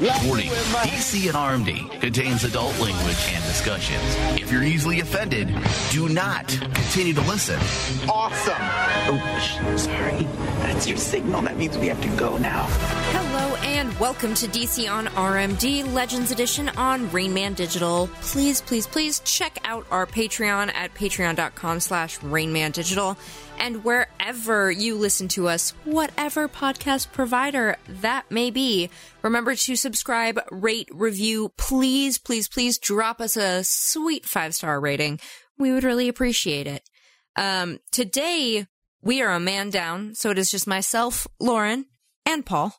Warning, DC on RMD contains adult language and discussions. If you're easily offended, do not continue to listen. Awesome. Oh, sorry. That's your signal. That means we have to go now. Hello and welcome to DC on RMD Legends Edition on Rainman Digital. Please check out our Patreon at patreon.com/RainmanDigital. And wherever you listen to us, whatever podcast provider that may be, remember to subscribe, rate, review. Please drop us a sweet 5-star rating. We would really appreciate it. Today, we are a man down, so it is just myself, Lauren, and Paul.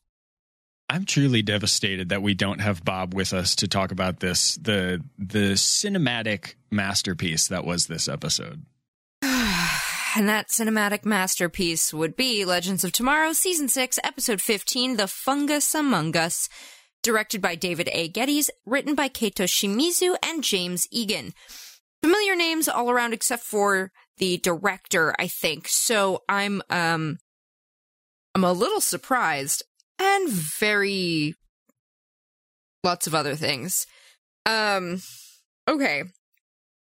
I'm truly devastated that we don't have Bob with us to talk about this, the cinematic masterpiece that was this episode. And that cinematic masterpiece would be Legends of Tomorrow, Season 6, Episode 15, The Fungus Among Us, directed by David A. Geddes, written by Keito Shimizu and James Egan. Familiar names all around except for the director, I think. So I'm a little surprised and very lots of other things. Okay.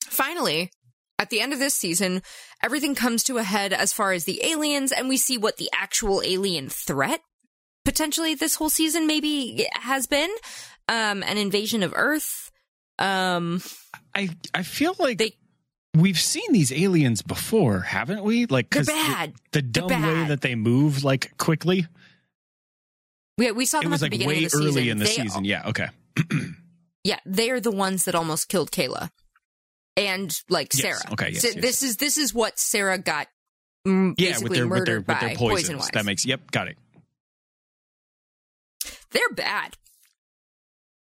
Finally, at the end of this season, everything comes to a head as far as the aliens, and we see what the actual alien threat, potentially this whole season, maybe has been. An invasion of Earth. I feel like we've seen these aliens before, haven't we? Like, because the dumb way that they move, like, quickly. We saw them at the beginning of the season. It was, like, way early in the season. Yeah, okay. Yeah, they are the ones that almost killed Kayla. And, like, Sarah. Yes. Okay, yes, so yes. This is what Sarah got basically murdered by, poison-wise. That makes... Yep, got it. They're bad.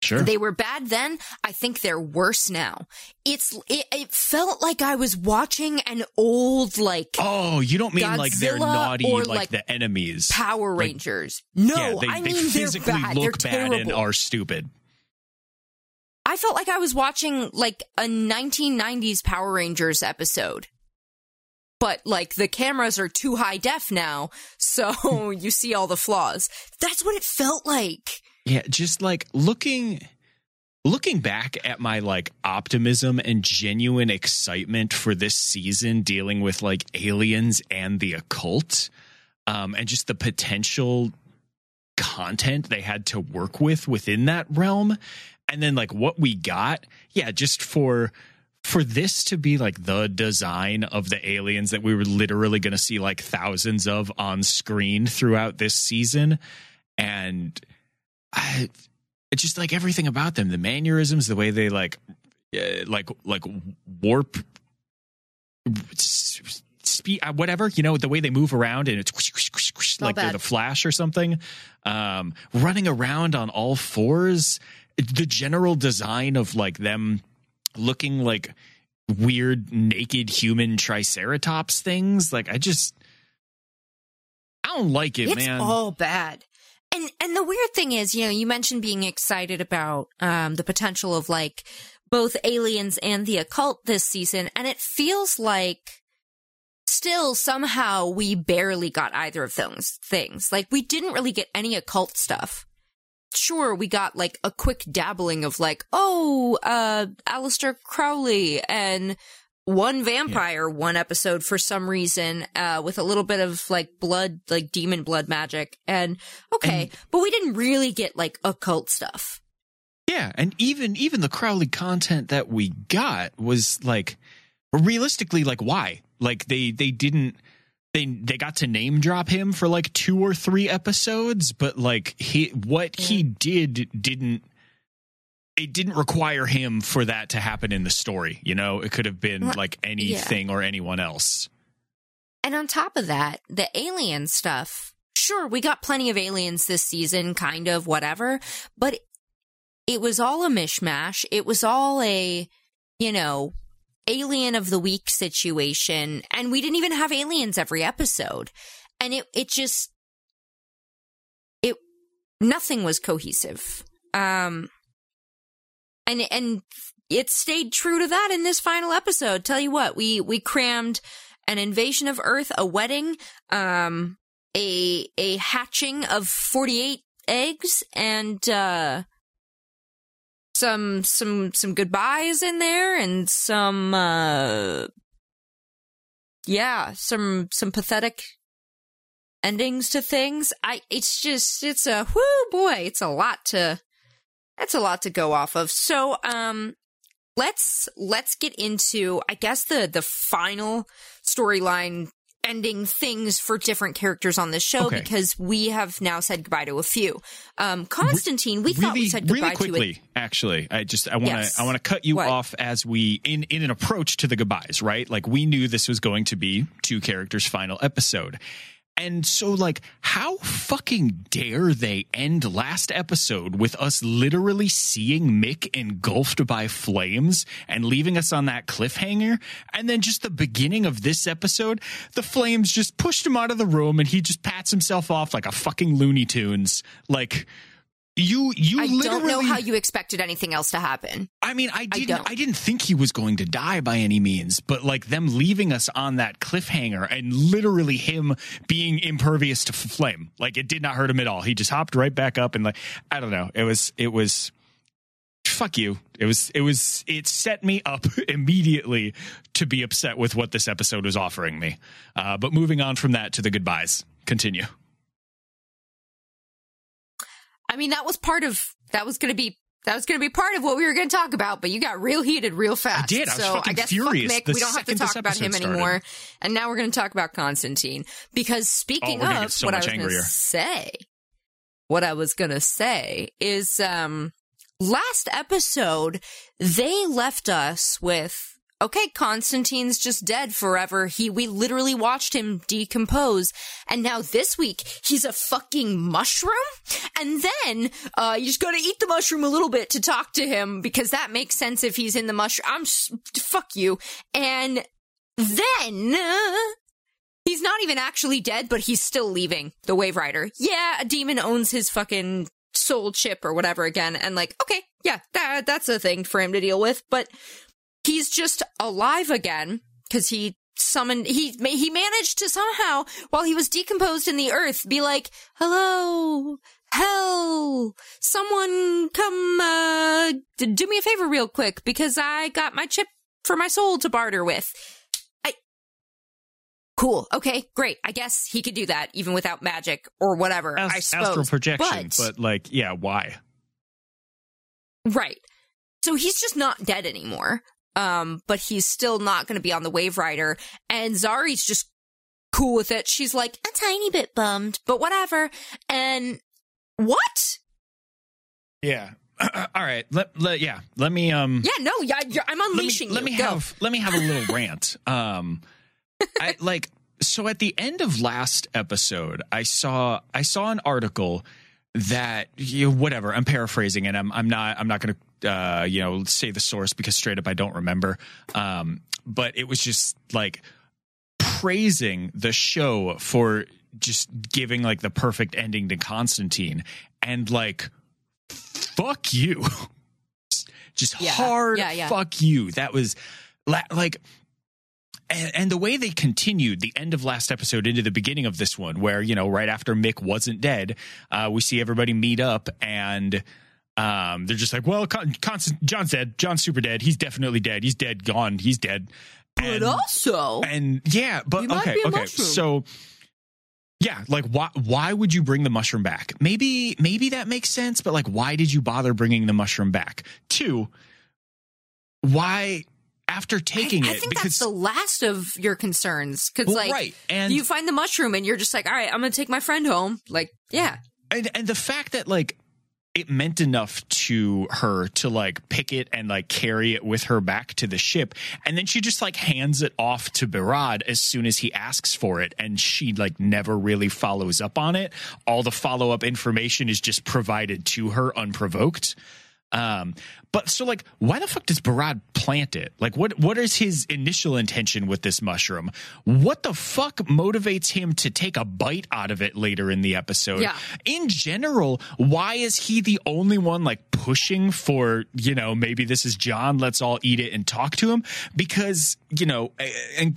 Sure. They were bad then. I think they're worse now. It felt like I was watching an old, like... Oh, you don't mean Godzilla, like they're naughty, or like the enemies. Power Rangers. Like, no, yeah, I mean they're bad. They're terrible. They physically look bad and are stupid. I felt like I was watching, like, a 1990s Power Rangers episode. But, like, the cameras are too high def now, so you see all the flaws. That's what it felt like. Yeah, just, like, looking back at my, like, optimism and genuine excitement for this season dealing with, like, aliens and the occult, and just the potential content they had to work with within that realm. And then, like, what we got, yeah, just for this to be, like, the design of the aliens that we were literally going to see, like, thousands of on screen throughout this season. And it's just, like, everything about them, the mannerisms, the way they, like warp, speed, whatever, you know, the way they move around, and it's like they're the Flash or something, running around on all fours. The general design of, like, them looking like weird naked human triceratops things, like, I don't like it, man. It's all bad. And the weird thing is, you know, you mentioned being excited about the potential of, like, both aliens and the occult this season, and it feels like still somehow we barely got either of those things. Like, we didn't really get any occult stuff. Sure, we got, like, a quick dabbling of, like, Aleister Crowley and one vampire one episode for some reason, with a little bit of, like, blood, like, demon blood magic. And, but we didn't really get, like, occult stuff. Yeah, and even the Crowley content that we got was, like, realistically, like, why? Like, they didn't... They got to name drop him for, like, 2 or 3 episodes, but, like, he did didn't – it didn't require him for that to happen in the story, you know? It could have been, like, anything or anyone else. And on top of that, the alien stuff, sure, we got plenty of aliens this season, kind of, whatever, but it was all a mishmash. It was all a, you know – alien of the week situation, and we didn't even have aliens every episode, and it nothing was cohesive, and it stayed true to that in this final episode. Tell you what, we crammed an invasion of Earth, a wedding, a hatching of 48 eggs, and some goodbyes in there, and some pathetic endings to things. It's a lot to go off of. So, let's get into, I guess, the final storyline ending things for different characters on this show, because we have now said goodbye to a few. Constantine, we thought we said goodbye really quickly, to it. Actually, I want to cut you off as we in an approach to the goodbyes, right? Like, we knew this was going to be two characters' final episode. And so, like, how fucking dare they end last episode with us literally seeing Mick engulfed by flames and leaving us on that cliffhanger? And then just the beginning of this episode, the flames just pushed him out of the room and he just pats himself off like a fucking Looney Tunes. Like, I don't know how you expected anything else to happen. I mean, I didn't think he was going to die by any means, but like them leaving us on that cliffhanger and literally him being impervious to flame, like it did not hurt him at all. He just hopped right back up and like, I don't know. It was fuck you. It set me up immediately to be upset with what this episode was offering me. But moving on from that to the goodbyes, continue. I mean, that was going to be part of what we were going to talk about, but you got real heated real fast. I did. I was so fucking furious. Fuck Mick, we don't have to talk about him anymore. And now we're going to talk about Constantine, because speaking of what I was going to say is, last episode, they left us with, okay, Constantine's just dead forever. We literally watched him decompose. And now this week, he's a fucking mushroom. And then you just got to eat the mushroom a little bit to talk to him, because that makes sense if he's in the mushroom. Fuck you. And then he's not even actually dead, but he's still leaving the Wave Rider. Yeah, a demon owns his fucking soul chip or whatever again. And like, okay, yeah, that's a thing for him to deal with. But he's just alive again, because he summoned, he managed to somehow, while he was decomposed in the earth, be like, hello, hell, someone come, do me a favor real quick, because I got my chip for my soul to barter with. Cool. Okay, great. I guess he could do that even without magic or whatever, I suppose. Astral projection, but like, yeah, why? Right. So he's just not dead anymore. But he's still not going to be on the Wave Rider. And Zari's just cool with it. She's like, a tiny bit bummed, but whatever. And what? Yeah. All right. Let me. Yeah. No. Yeah. I'm unleashing. Let me have a little rant. So at the end of last episode, I saw an article that whatever. I'm paraphrasing, and I'm not going to. Say the source, because straight up I don't remember. But it was just like praising the show for just giving like the perfect ending to Constantine, and like, fuck you. Fuck you. That was like, and the way they continued the end of last episode into the beginning of this one, where, you know, right after Mick wasn't dead, we see everybody meet up, and they're just like, well, John's dead. John's super dead. He's definitely dead. He's dead. Gone. He's dead. Mushroom. So yeah, like why would you bring the mushroom back? Maybe that makes sense, but like, why did you bother bringing the mushroom back? Two, why after taking I think because that's the last of your concerns, because and you find the mushroom and you're just like, all right, I'm gonna take my friend home. Like, yeah, and the fact that like, it meant enough to her to like pick it and like carry it with her back to the ship. And then she just like hands it off to Behrad as soon as he asks for it. And she like never really follows up on it. All the follow up information is just provided to her unprovoked. But so like, why the fuck does Behrad plant it? Like, what is his initial intention with this mushroom? What the fuck motivates him to take a bite out of it later in the episode? Yeah. In general, why is he the only one like pushing for, you know, maybe this is John, let's all eat it and talk to him? Because, you know, and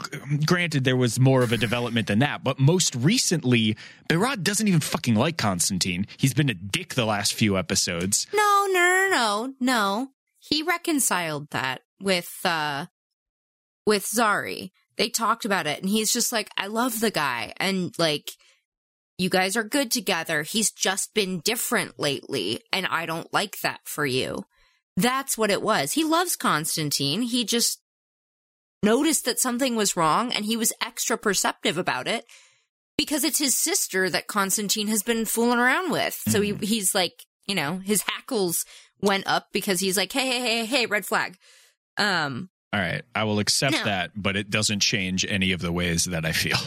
granted there was more of a development than that, but most recently Behrad doesn't even fucking like Constantine. He's been a dick the last few episodes. No. he reconciled that with Zari. They talked about it, and he's just like, I love the guy, and, like, you guys are good together. He's just been different lately, and I don't like that for you. That's what it was. He loves Constantine. He just noticed that something was wrong, and he was extra perceptive about it because it's his sister that Constantine has been fooling around with. So he's like, you know, his hackles went up because he's like, hey, red flag. All right, I will accept that, but it doesn't change any of the ways that I feel.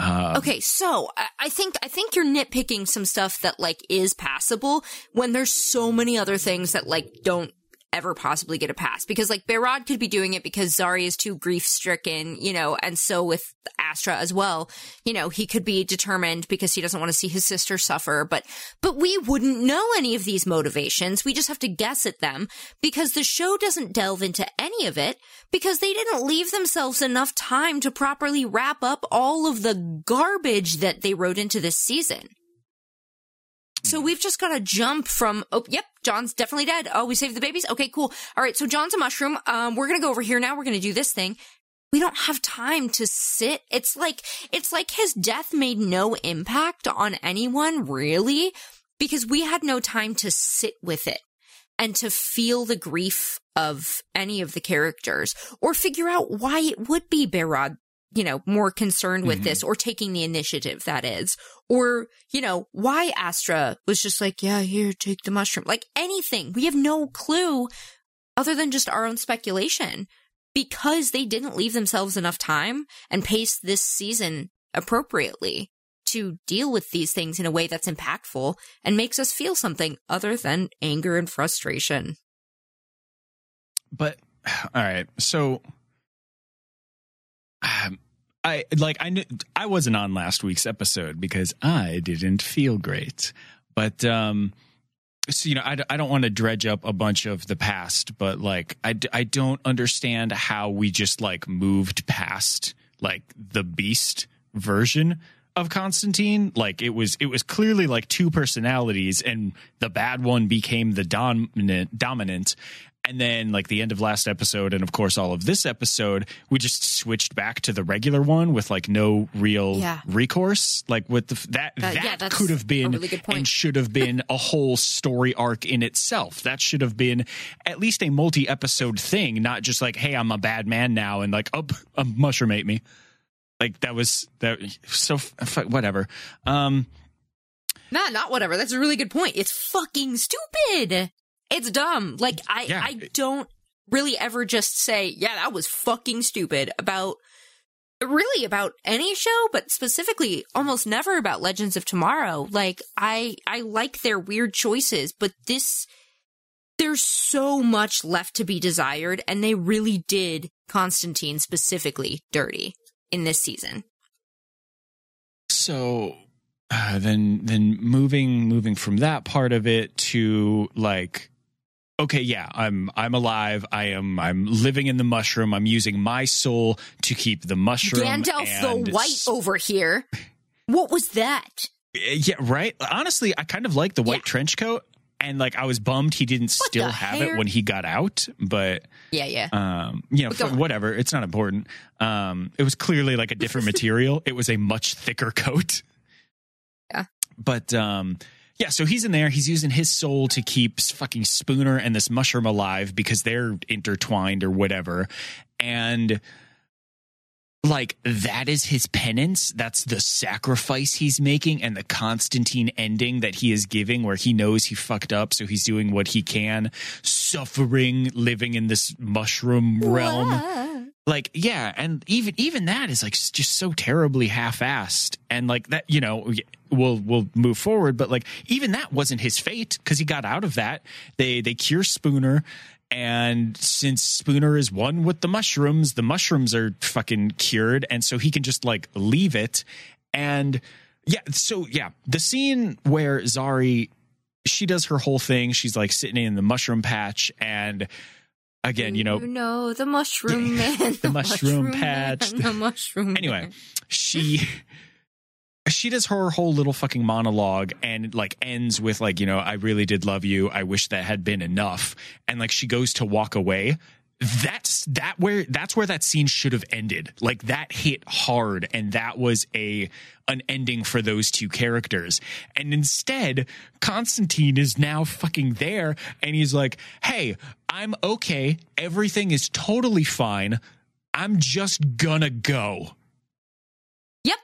Okay, so I think you're nitpicking some stuff that, like, is passable when there's so many other things that, like, don't ever possibly get a pass. Because, like, Behrad could be doing it because Zari is too grief-stricken, you know, and so with Astra as well, you know, he could be determined because he doesn't want to see his sister suffer. But we wouldn't know any of these motivations. We just have to guess at them because the show doesn't delve into any of it because they didn't leave themselves enough time to properly wrap up all of the garbage that they wrote into this season. So we've just got to jump from, oh, yep, John's definitely dead. Oh, we saved the babies? Okay, cool. All right, so John's a mushroom. We're going to go over here now. We're going to do this thing. We don't have time to sit. It's like his death made no impact on anyone, really, because we had no time to sit with it and to feel the grief of any of the characters or figure out why it would be Behrad, you know, more concerned with this or taking the initiative, that is, or, you know, why Astra was just like, yeah, here, take the mushroom, like anything. We have no clue other than just our own speculation because they didn't leave themselves enough time and pace this season appropriately to deal with these things in a way that's impactful and makes us feel something other than anger and frustration. But, all right, so I wasn't on last week's episode because I didn't feel great, but so, you know, I don't want to dredge up a bunch of the past, but, like, I don't understand how we just, like, moved past, like, the beast version of Constantine. Like, it was clearly, like, two personalities, and the bad one became the dominant. And then, like, the end of last episode and, of course, all of this episode, we just switched back to the regular one with, like, no real recourse. Like, with that could have been really good point and should have been a whole story arc in itself. That should have been at least a multi-episode thing, not just like, hey, I'm a bad man now and, like, oh, a mushroom ate me. Like, that. So whatever. Not whatever. That's a really good point. It's fucking stupid. It's dumb. Like, I don't really ever just say, yeah, that was fucking stupid about any show, but specifically almost never about Legends of Tomorrow. Like, I like their weird choices, but there's so much left to be desired, and they really did Constantine specifically dirty in this season. So then moving from that part of it to, like, okay, yeah, I'm alive. I'm living in the mushroom. I'm using my soul to keep the mushroom. Gandalf the White over here. What was that? Yeah, right. Honestly, I kind of like the white trench coat, and, like, I was bummed he didn't still have it when he got out. But yeah, you know, whatever. It's not important. It was clearly, like, a different material. It was a much thicker coat. Yeah. But yeah, so he's in there. He's using his soul to keep fucking Spooner and this mushroom alive because they're intertwined or whatever. And, like, that is his penance. That's the sacrifice he's making and the Constantine ending that he is giving, where he knows he fucked up. So he's doing what he can, suffering, living in this mushroom realm. Wow. Like, yeah, and even that is, like, just so terribly half-assed. And, like, that, you know, we'll move forward, but, like, even that wasn't his fate because he got out of that. They cure Spooner, and since Spooner is one with the mushrooms are fucking cured, and so he can just, like, leave it. And, yeah, so, yeah, the scene where Zari, she does her whole thing. She's, like, sitting in the mushroom patch, and again, you know, the mushroom man, the mushroom patch, the mushroom. Anyway, she she does her whole little fucking monologue and like ends with like, you know, I really did love you. I wish that had been enough. And like she goes to walk away. That's where that scene should have ended. Like that hit hard, and that was an ending for those two characters. And instead, Constantine is now fucking there, and he's like, "Hey, I'm okay. Everything is totally fine. I'm just gonna go." Yep.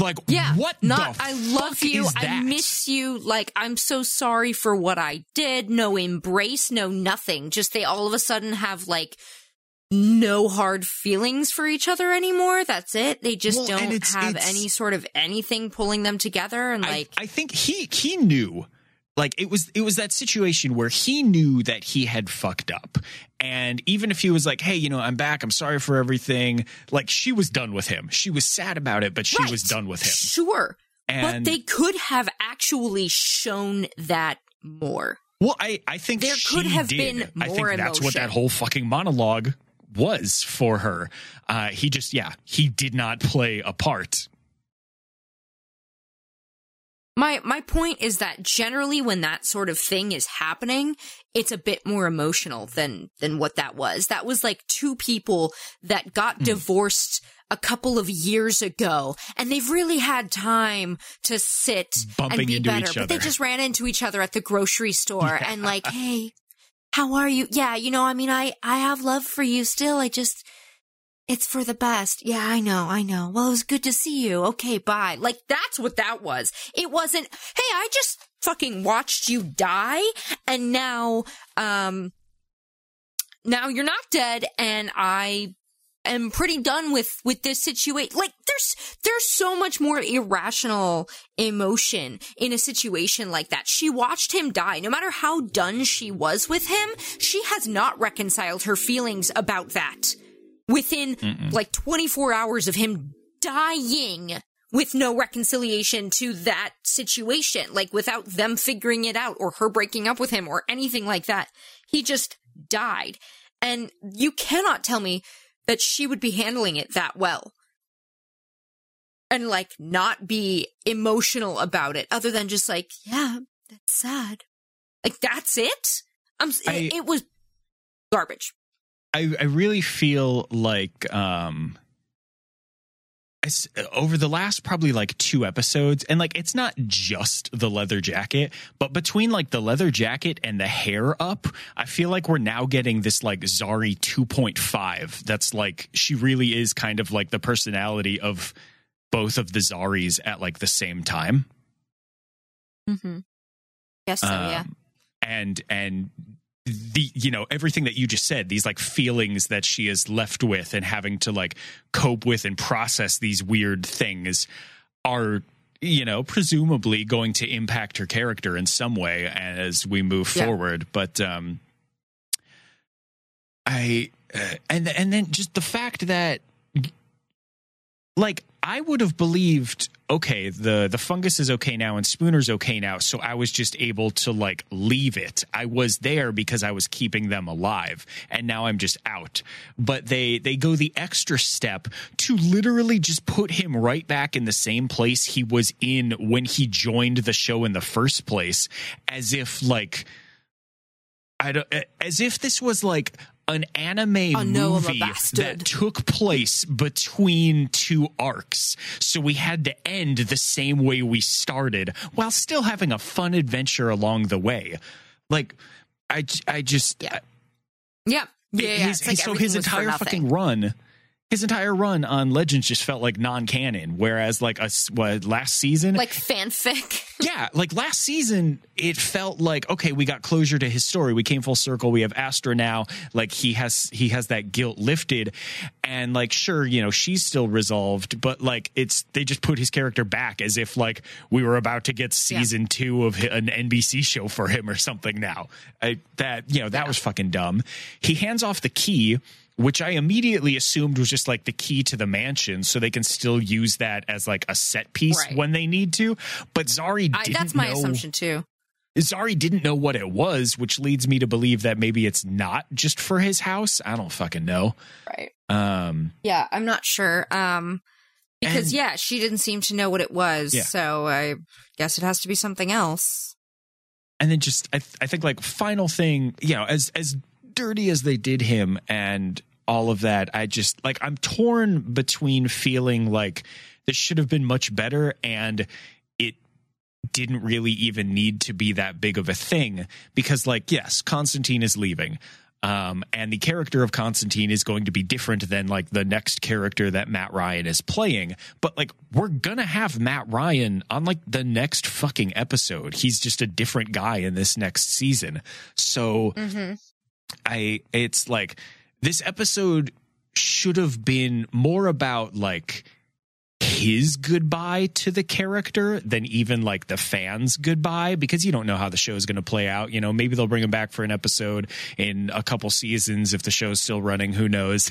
Like, yeah, what? Not. I love you. I miss you. Like, I'm so sorry for what I did. No embrace. No nothing. Just they all of a sudden have like no hard feelings for each other anymore. That's it. They just don't have any sort of anything pulling them together. And like, I think he knew. Like it was that situation where he knew that he had fucked up. And even if he was like, hey, you know, I'm back. I'm sorry for everything. Like she was done with him. She was sad about it, but she was done with him. Sure. And but they could have actually shown that more. Well, I think there could have been more. I think that's what that whole fucking monologue was for her. He did not play a part. My point is that generally when that sort of thing is happening, it's a bit more emotional than what that was. That was like two people that got divorced a couple of years ago, and they've really had time to sit and be better. But they just ran into each other at the grocery store and like, hey, how are you? Yeah, you know, I mean, I have love for you still. I just... it's for the best. Yeah, I know. Well, it was good to see you. Okay, bye. Like, that's what that was. It wasn't, hey, I just fucking watched you die, and now you're not dead, and I am pretty done with this situation. Like, there's so much more irrational emotion in a situation like that. She watched him die. No matter how done she was with him, she has not reconciled her feelings about that. Within like 24 hours of him dying with no reconciliation to that situation, like without them figuring it out or her breaking up with him or anything like that, he just died. And you cannot tell me that she would be handling it that well and like not be emotional about it other than just like, yeah, that's sad. Like, that's it. It was garbage. I really feel like over the last probably like two episodes, and like it's not just the leather jacket, but between like the leather jacket and the hair up, I feel like we're now getting this like Zari 2.5. That's like she really is kind of like the personality of both of the Zaris at like the same time. Mm-hmm. Yes, yeah. And the, you know, everything that you just said, these like feelings that she is left with and having to like cope with and process these weird things are, you know, presumably going to impact her character in some way as we move forward. But and then just the fact that like I would have believed, okay, the fungus is okay now and Spooner's okay now, so I was just able to, like, leave it. I was there because I was keeping them alive, and now I'm just out. But they go the extra step to literally just put him right back in the same place he was in when he joined the show in the first place, as if, like, as if this was, like... an anime movie that took place between two arcs. So we had to end the same way we started while still having a fun adventure along the way. Like, I just... yeah. Yeah. Yeah. So his entire fucking run... his entire run on Legends just felt like non-canon, whereas like last season... like fanfic. Yeah, like last season, it felt like, okay, we got closure to his story. We came full circle. We have Astra now. Like he has that guilt lifted. And like, sure, you know, she's still resolved, but like they just put his character back as if like we were about to get season two of an NBC show for him or something now. That was fucking dumb. He hands off the key, which I immediately assumed was just like the key to the mansion, so they can still use that as like a set piece when they need to. But Zari didn't know. That's my assumption too. Zari didn't know what it was, which leads me to believe that maybe it's not just for his house. I don't fucking know. Right. Yeah, I'm not sure. Because, yeah, she didn't seem to know what it was, so I guess it has to be something else. And then just, I think, like, final thing, you know, as dirty as they did him and all of that, I just, like, I'm torn between feeling like this should have been much better and it didn't really even need to be that big of a thing. Because, like, yes, Constantine is leaving. And the character of Constantine is going to be different than, like, the next character that Matt Ryan is playing. But, like, we're going to have Matt Ryan on, like, the next fucking episode. He's just a different guy in this next season. So it's like this episode should have been more about, like, his goodbye to the character than even like the fans' goodbye, because you don't know how the show is going to play out. You know, maybe they'll bring him back for an episode in a couple seasons if the show's still running. Who knows?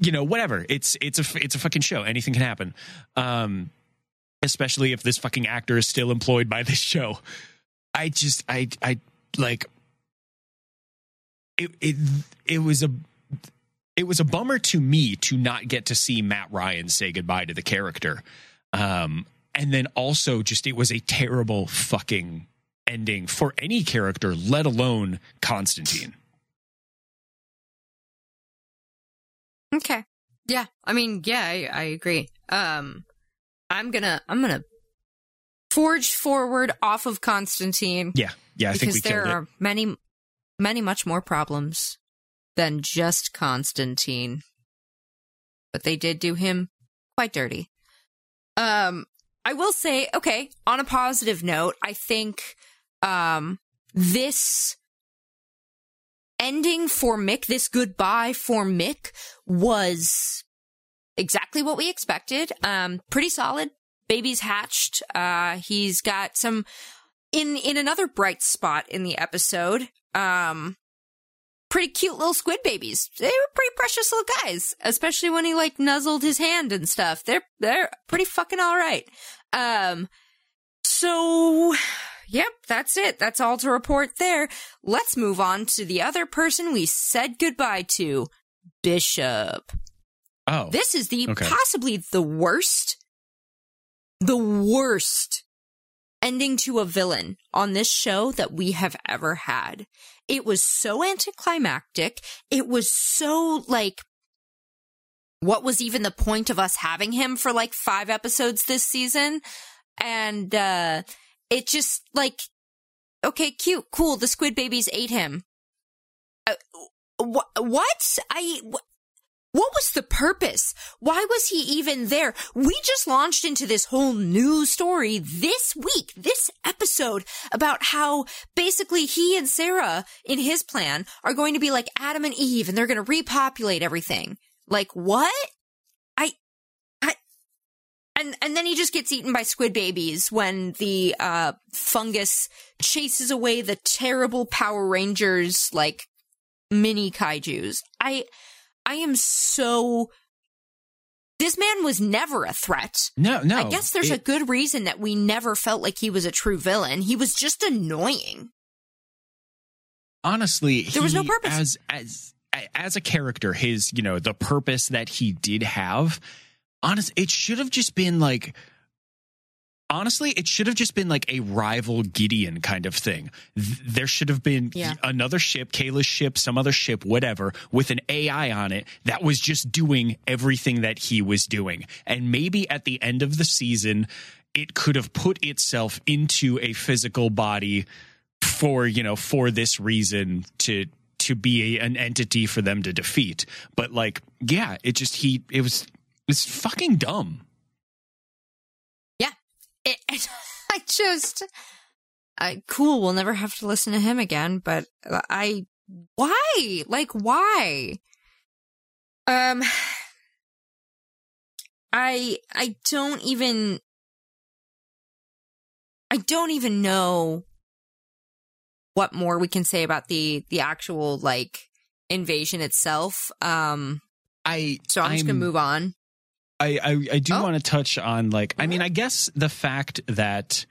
You know, whatever. It's a fucking show. Anything can happen. Especially if this fucking actor is still employed by this show. It was a bummer to me to not get to see Matt Ryan say goodbye to the character. And then also just it was a terrible fucking ending for any character, let alone Constantine. Okay. Yeah. I mean, yeah, I agree. I'm gonna forge forward off of Constantine. Yeah. Yeah. I think we killed it. Because there are many, much more problems than just Constantine. But they did do him quite dirty. I will say, okay, on a positive note, I think this ending for Mick, this goodbye for Mick, was exactly what we expected. Pretty solid. Baby's hatched. He's got some... In another bright spot in the episode, pretty cute little squid babies. They were pretty precious little guys, especially when he like nuzzled his hand and stuff. They're pretty fucking all right. So yep, that's it. That's all to report there. Let's move on to the other person we said goodbye to, Bishop. Oh, this is possibly the worst ending to a villain on this show that we have ever had. It was so anticlimactic. It was so, like, what was even the point of us having him for, like, 5 episodes this season? And it just, like, okay, cute, cool, the squid babies ate him. What? What was the purpose? Why was he even there? We just launched into this whole new story this week, this episode, about how basically he and Sarah, in his plan, are going to be like Adam and Eve, and they're going to repopulate everything. Like, what? And then he just gets eaten by squid babies when the fungus chases away the terrible Power Rangers, like, mini kaijus. I am so... This man was never a threat. No. I guess there's a good reason that we never felt like he was a true villain. He was just annoying. Honestly, there was no purpose. As a character, his, you know, the purpose that he did have, honestly, it should have just been like a rival Gideon kind of thing. There should have been another ship, Kayla's ship, some other ship, whatever, with an AI on it that was just doing everything that he was doing. And maybe at the end of the season, it could have put itself into a physical body for, you know, for this reason to be an entity for them to defeat. But like, yeah, it was fucking dumb. Cool, we'll never have to listen to him again, but why? Like, why? I don't even know what more we can say about the actual, like, invasion itself. I'm just gonna move on. I do want to touch on, like, I mean, I guess the fact that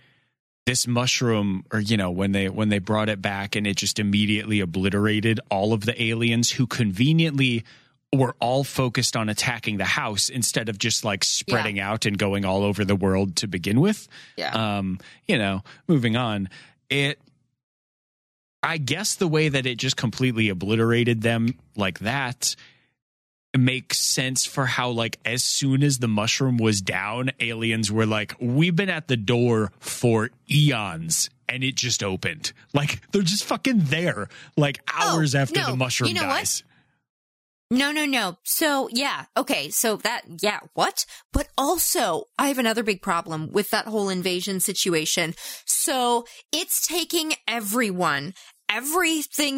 this mushroom, or, you know, when they brought it back and it just immediately obliterated all of the aliens who conveniently were all focused on attacking the house instead of just like spreading out and going all over the world to begin with. Yeah. You know, moving on, I guess the way that it just completely obliterated them like that makes sense for how, like, as soon as the mushroom was down, aliens were like, we've been at the door for eons, and it just opened. Like, they're just fucking there, like, hours after the mushroom dies. What? No. So, yeah. Okay. So that, yeah. What? But also, I have another big problem with that whole invasion situation. So it's taking everything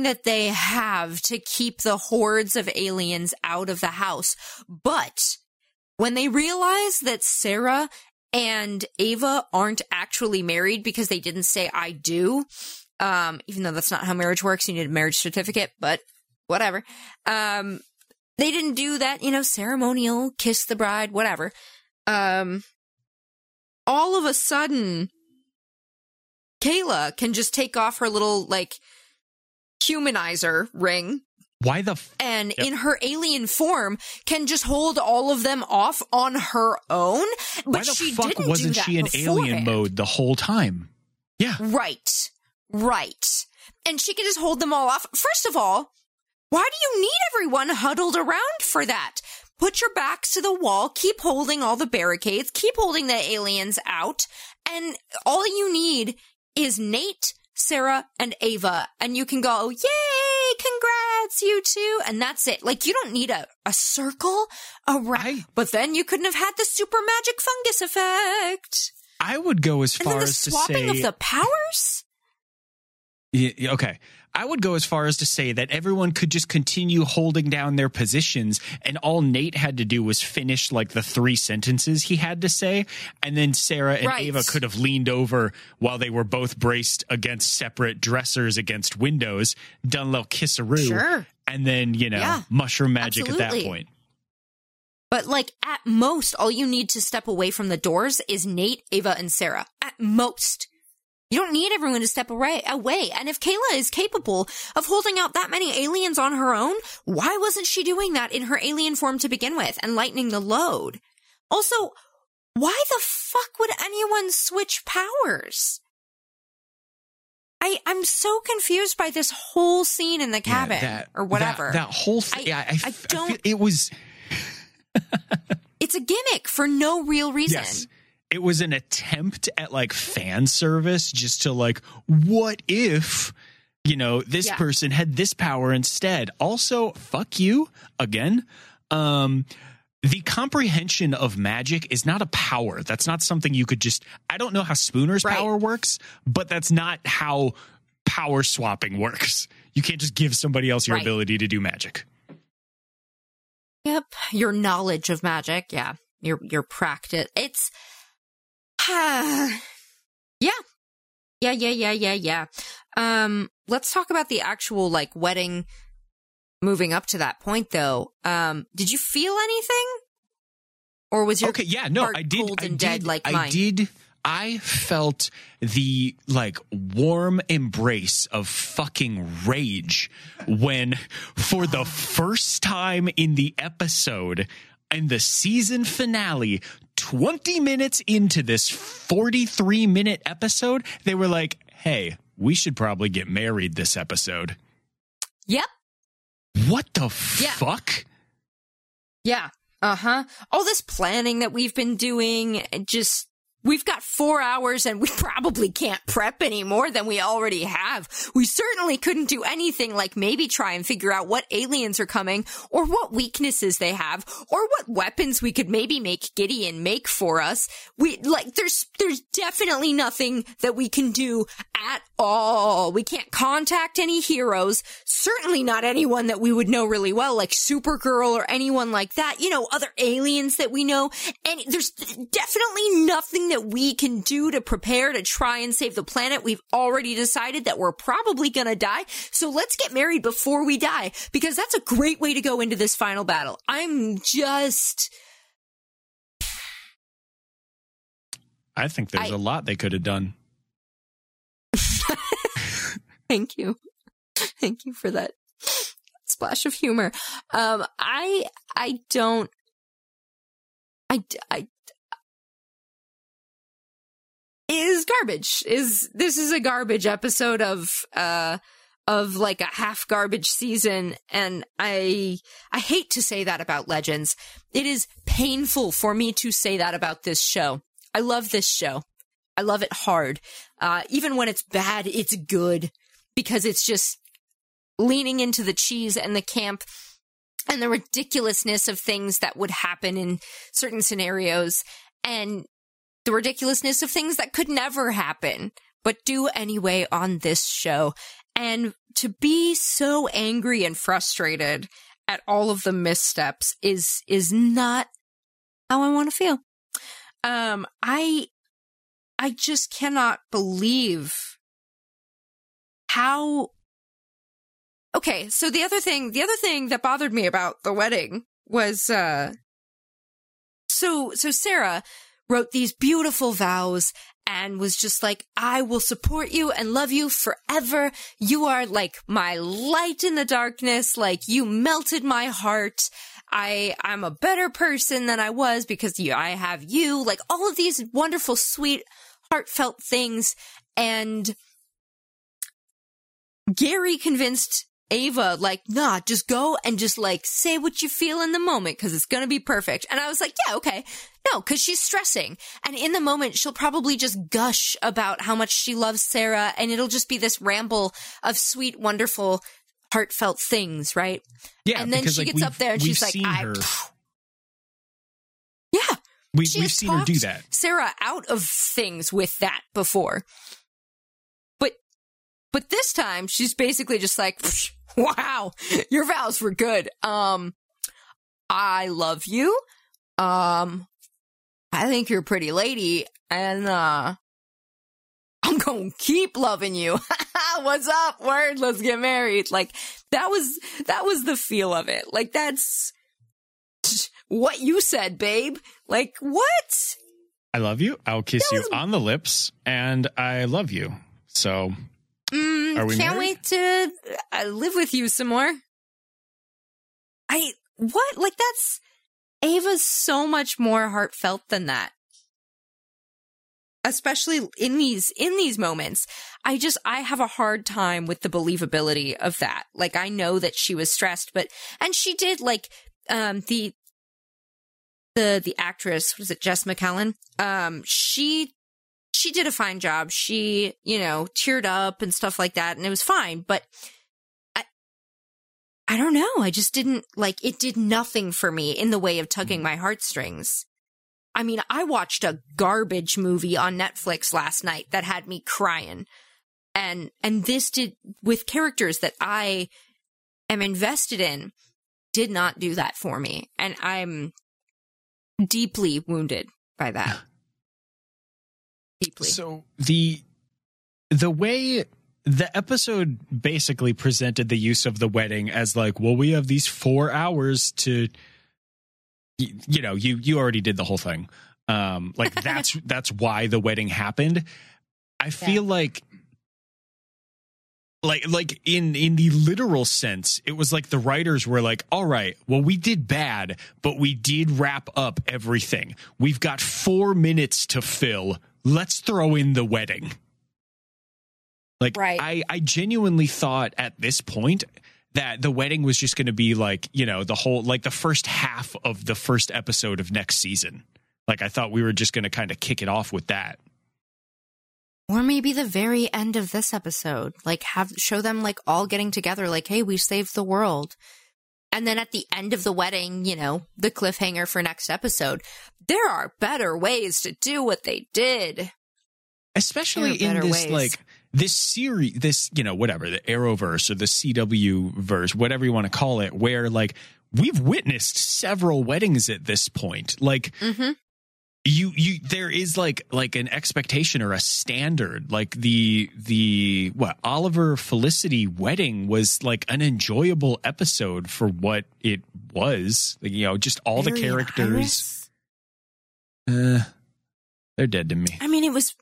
that they have to keep the hordes of aliens out of the house. But when they realize that Sarah and Ava aren't actually married because they didn't say, I do, even though that's not how marriage works, you need a marriage certificate, but whatever. They didn't do that, you know, ceremonial, kiss the bride, whatever. All of a sudden, Kayla can just take off her little, like, humanizer ring. Why the f- And yep. in her alien form, can just hold all of them off on her own. But why the she fuck didn't wasn't do that she in beforehand. Alien mode the whole time? Yeah. Right. And she can just hold them all off. First of all, why do you need everyone huddled around for that? Put your backs to the wall, keep holding all the barricades, keep holding the aliens out, and all you need is Nate, Sarah, and Ava, and you can go, yay, congrats, you two, and that's it. Like, you don't need a circle around, but then you couldn't have had the super magic fungus effect. I would go as far as to say... And then the swapping of the powers? Yeah, okay. I would go as far as to say that everyone could just continue holding down their positions, and all Nate had to do was finish, like, the 3 sentences he had to say, and then Sarah and Ava could have leaned over while they were both braced against separate dressers against windows, done a little kisseroo, and then, you know, mushroom magic at that point. But, like, at most, all you need to step away from the doors is Nate, Ava, and Sarah. At most. You don't need everyone to step away. And if Kayla is capable of holding out that many aliens on her own, why wasn't she doing that in her alien form to begin with and lightening the load? Also, why the fuck would anyone switch powers? I'm so confused by this whole scene in the cabin or whatever. That whole thing. I feel it was... It's a gimmick for no real reason. Yes. It was an attempt at, like, fan service just to, like, what if, you know, this person had this power instead? Also, fuck you again. The comprehension of magic is not a power. That's not something you could just... I don't know how Spooner's power works, but that's not how power swapping works. You can't just give somebody else your ability to do magic. Yep. Your knowledge of magic. Yeah. Your practice. It's... Yeah. Let's talk about the actual, like, wedding moving up to that point, though. Did you feel anything? Or was your heart cold and dead like mine? I did. I felt the, like, warm embrace of fucking rage when, for the first time in the episode... And the season finale, 20 minutes into this 43-minute episode, they were like, hey, we should probably get married this episode. Yep. What the fuck? Yeah. Uh-huh. All this planning that we've been doing, just... We've got 4 hours and we probably can't prep any more than we already have. We certainly couldn't do anything like maybe try and figure out what aliens are coming or what weaknesses they have or what weapons we could maybe make Gideon make for us. We like there's definitely nothing that we can do at all. We can't contact any heroes, certainly not anyone that we would know really well, like Supergirl or anyone like that, you know, other aliens that we know. And there's definitely nothing that we can do to prepare to try and save the planet. We've already decided that we're probably gonna die, so let's get married before we die, because that's a great way to go into this final battle. I think there's a lot they could have done. Thank you for that. It's splash of humor. Is garbage. This is a garbage episode of like a half garbage season, and I hate to say that about Legends. It is painful for me to say that about this show. I love this show. I love it hard. Even when it's bad, it's good, because it's just leaning into the cheese and the camp and the ridiculousness of things that would happen in certain scenarios, and the ridiculousness of things that could never happen, but do anyway on this show. And to be so angry and frustrated at all of the missteps is not how I want to feel. I just cannot believe how... Okay, so the other thing that bothered me about the wedding was... So Sarah wrote these beautiful vows and was just like, I will support you and love you forever. You are like my light in the darkness. Like, you melted my heart. I'm a better person than I was because I have you. Like, all of these wonderful, sweet, heartfelt things. And Gary convinced Ava, like, nah, just go and just, like, say what you feel in the moment because it's going to be perfect. And I was like, yeah, okay. No, because she's stressing. And in the moment, she'll probably just gush about how much she loves Sarah, and it'll just be this ramble of sweet, wonderful, heartfelt things, right? Yeah. And then because, she gets up there and she's like, her. Yeah. We've seen her do that. Sarah out of things with that before. But this time, she's basically just like, wow, your vows were good. I love you. I think you're a pretty lady, and I'm gonna keep loving you. What's up? Word, let's get married. Like, that was the feel of it. Like, that's what you said, babe. Like, what? I love you. I'll kiss you on the lips, and I love you. So, are we can't married? Wait to live with you some more. What? Like, that's... Ava's so much more heartfelt than that, especially in these moments. I have a hard time with the believability of that. Like, I know that she was stressed, and she did, like, the actress, was it Jess McCallan? She did a fine job. She, teared up and stuff like that, and it was fine, but I don't know. I just didn't, like, it did nothing for me in the way of tugging my heartstrings. I mean, I watched a garbage movie on Netflix last night that had me crying. And this did, with characters that I am invested in, did not do that for me. And I'm deeply wounded by that. Deeply. So the way... The episode basically presented the use of the wedding as like, well, we have these 4 hours to, you already did the whole thing. Like, that's why the wedding happened. I feel like in the literal sense, it was like the writers were like, all right, well, we did bad, but we did wrap up everything. We've got 4 minutes to fill. Let's throw in the wedding. Like, right. I genuinely thought at this point that the wedding was just going to be like, the whole, like, the first half of the first episode of next season. Like, I thought we were just going to kind of kick it off with that. Or maybe the very end of this episode, like, show them, like, all getting together, like, hey, we saved the world. And then at the end of the wedding, the cliffhanger for next episode. There are better ways to do what they did. Especially in this, like... This series, whatever, the Arrowverse or the CWverse, whatever you want to call it, where, like, we've witnessed several weddings at this point. Like, there is like an expectation or a standard. Like the Oliver Felicity wedding was like an enjoyable episode for what it was. Like, just all the characters. They're dead to me. I mean, it was.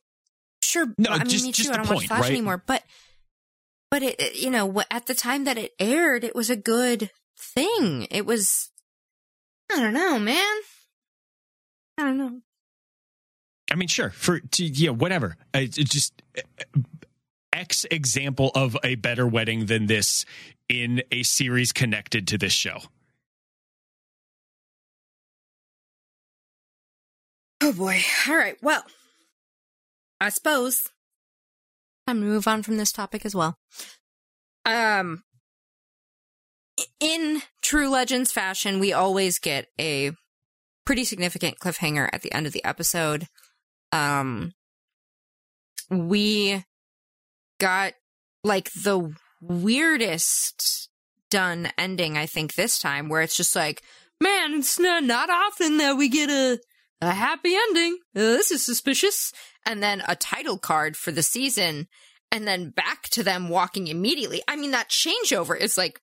Sure, no, I mean, me too. I don't watch Flash anymore, but But it, you know, at the time that it aired, it was a good thing. It was, I don't know, man. I don't know. I mean, sure, whatever. X example of a better wedding than this in a series connected to this show. Oh boy. All right. Well, I suppose I'm going to move on from this topic as well. In true Legends fashion, we always get a pretty significant cliffhanger at the end of the episode. We got like the weirdest done ending, I think, this time, where it's just like, man, it's not often that we get a happy ending. This is suspicious. And then a title card for the season, and then back to them walking immediately. I mean, that changeover is like,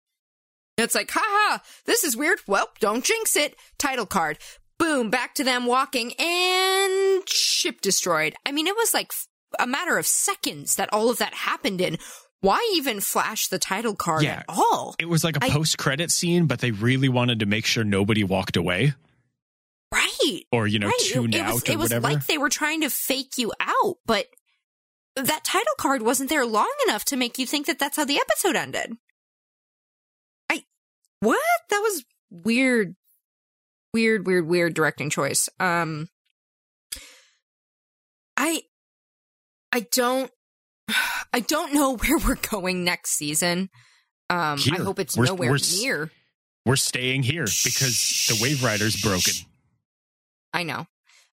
it's like, haha, this is weird. Well, don't jinx it. Title card. Boom, back to them walking, and ship destroyed. I mean, it was like a matter of seconds that all of that happened in. Why even flash the title card at all? It was like a post-credit scene, but they really wanted to make sure nobody walked away. Right. Or, you know, tuned out or whatever. It was like they were trying to fake you out, but that title card wasn't there long enough to make you think that that's how the episode ended. What? That was weird. Weird directing choice. I don't know where we're going next season. I hope it's nowhere near. We're staying here because the Wave Rider's broken. I know.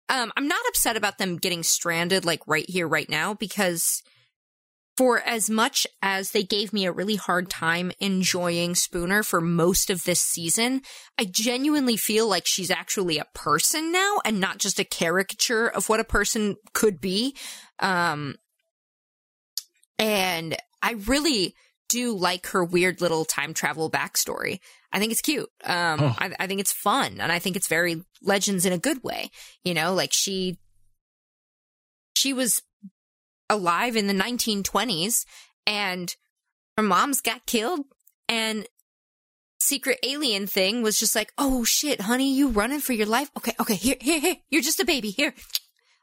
I'm not upset about them getting stranded like right here, right now, because for as much as they gave me a really hard time enjoying Spooner for most of this season, I genuinely feel like she's actually a person now and not just a caricature of what a person could be. And I really do like her weird little time travel backstory. I think it's cute. I think it's fun. And I think it's very Legends in a good way. You know, like she was alive in the 1920s, and her mom's got killed, and secret alien thing was just like, oh shit, honey, you running for your life? Okay, here, you're just a baby, here,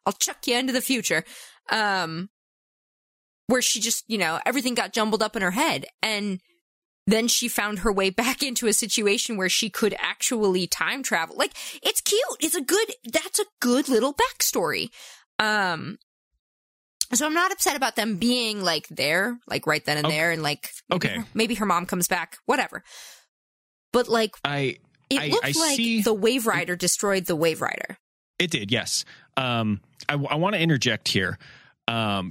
I'll chuck you into the future. Where she just, you know, everything got jumbled up in her head, and then she found her way back into a situation where she could actually time travel. Like, it's cute, that's a good little backstory. So I'm not upset about them being, like, there, like, right then and there, and, like, maybe her mom comes back, whatever. But, like, it looked like the Wave Rider destroyed the Wave Rider. It did, yes. I want to interject here.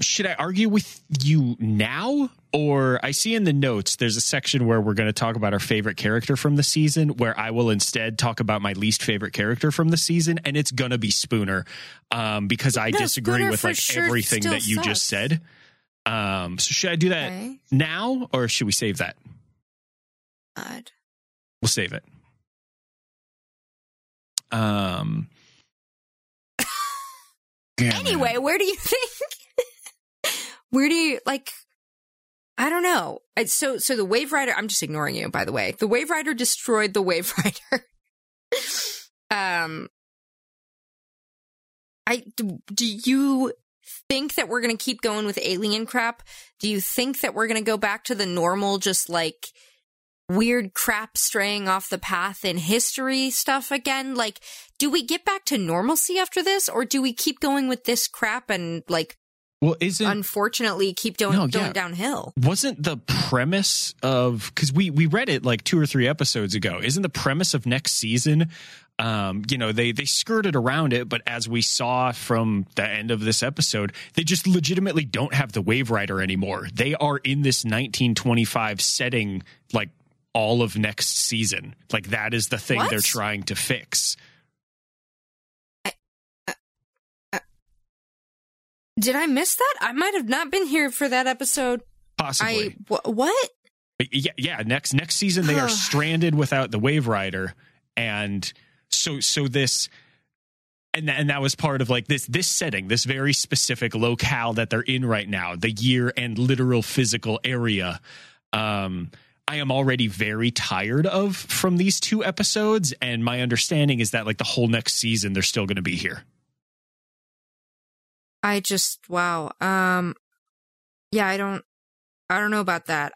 Should I argue with you now? Or I see in the notes, there's a section where we're going to talk about our favorite character from the season, where I will instead talk about my least favorite character from the season, and it's going to be Spooner, because I disagree Spooner with like everything that you sucks. Just said. So should I do that now, or should we save that? God. We'll save it. Anyway, where do you think? Where do you, like, I don't know. So the Wave Rider, I'm just ignoring you, by the way. The Wave Rider destroyed the Wave Rider. Do you think that we're going to keep going with alien crap? Do you think that we're going to go back to the normal, just like weird crap straying off the path in history stuff again? Like, do we get back to normalcy after this, or do we keep going with this crap and like, well, unfortunately keep going downhill? Wasn't the premise of, because we read it like 2 or 3 episodes ago, isn't the premise of next season, you know, they skirted around it, but as we saw from the end of this episode, they just legitimately don't have the Wave Rider anymore. They are in this 1925 setting, like all of next season. Like that is the thing they're trying to fix. Did I miss that? I might have not been here for that episode. Possibly. What? Yeah. Next season, they are stranded without the Wave Rider, and so this And that was part of like this setting, this very specific locale that they're in right now, the year and literal physical area. I am already very tired of from these two episodes. And my understanding is that like the whole next season, they're still going to be here. I just, wow. Yeah, I don't know about that.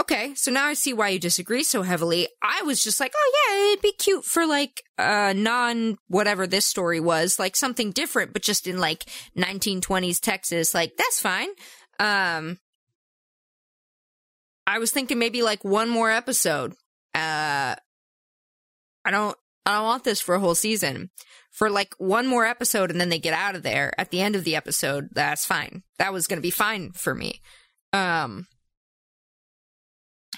Okay, so now I see why you disagree so heavily. I was just like, oh, yeah, it'd be cute for, like, non-whatever this story was, like, something different, but just in, like, 1920s Texas. Like, that's fine. I was thinking maybe, like, one more episode. I don't want this for a whole season. For, like, one more episode and then they get out of there at the end of the episode, that's fine. That was going to be fine for me.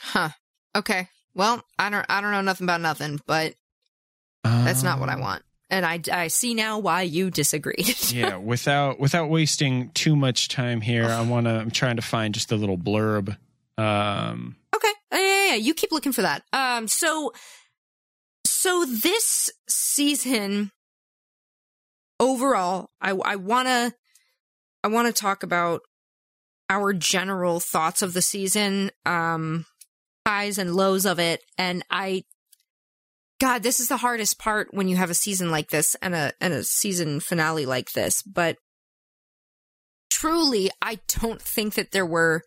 Huh. Okay. Well, I don't know nothing about nothing, but that's not what I want. And I see now why you disagreed. Yeah. Without wasting too much time here, I'm trying to find just a little blurb. Okay. Yeah. You keep looking for that. So this season overall, I wanna talk about our general thoughts of the season. Highs and lows of it, and God, this is the hardest part when you have a season like this and a season finale like this, but truly, I don't think that there were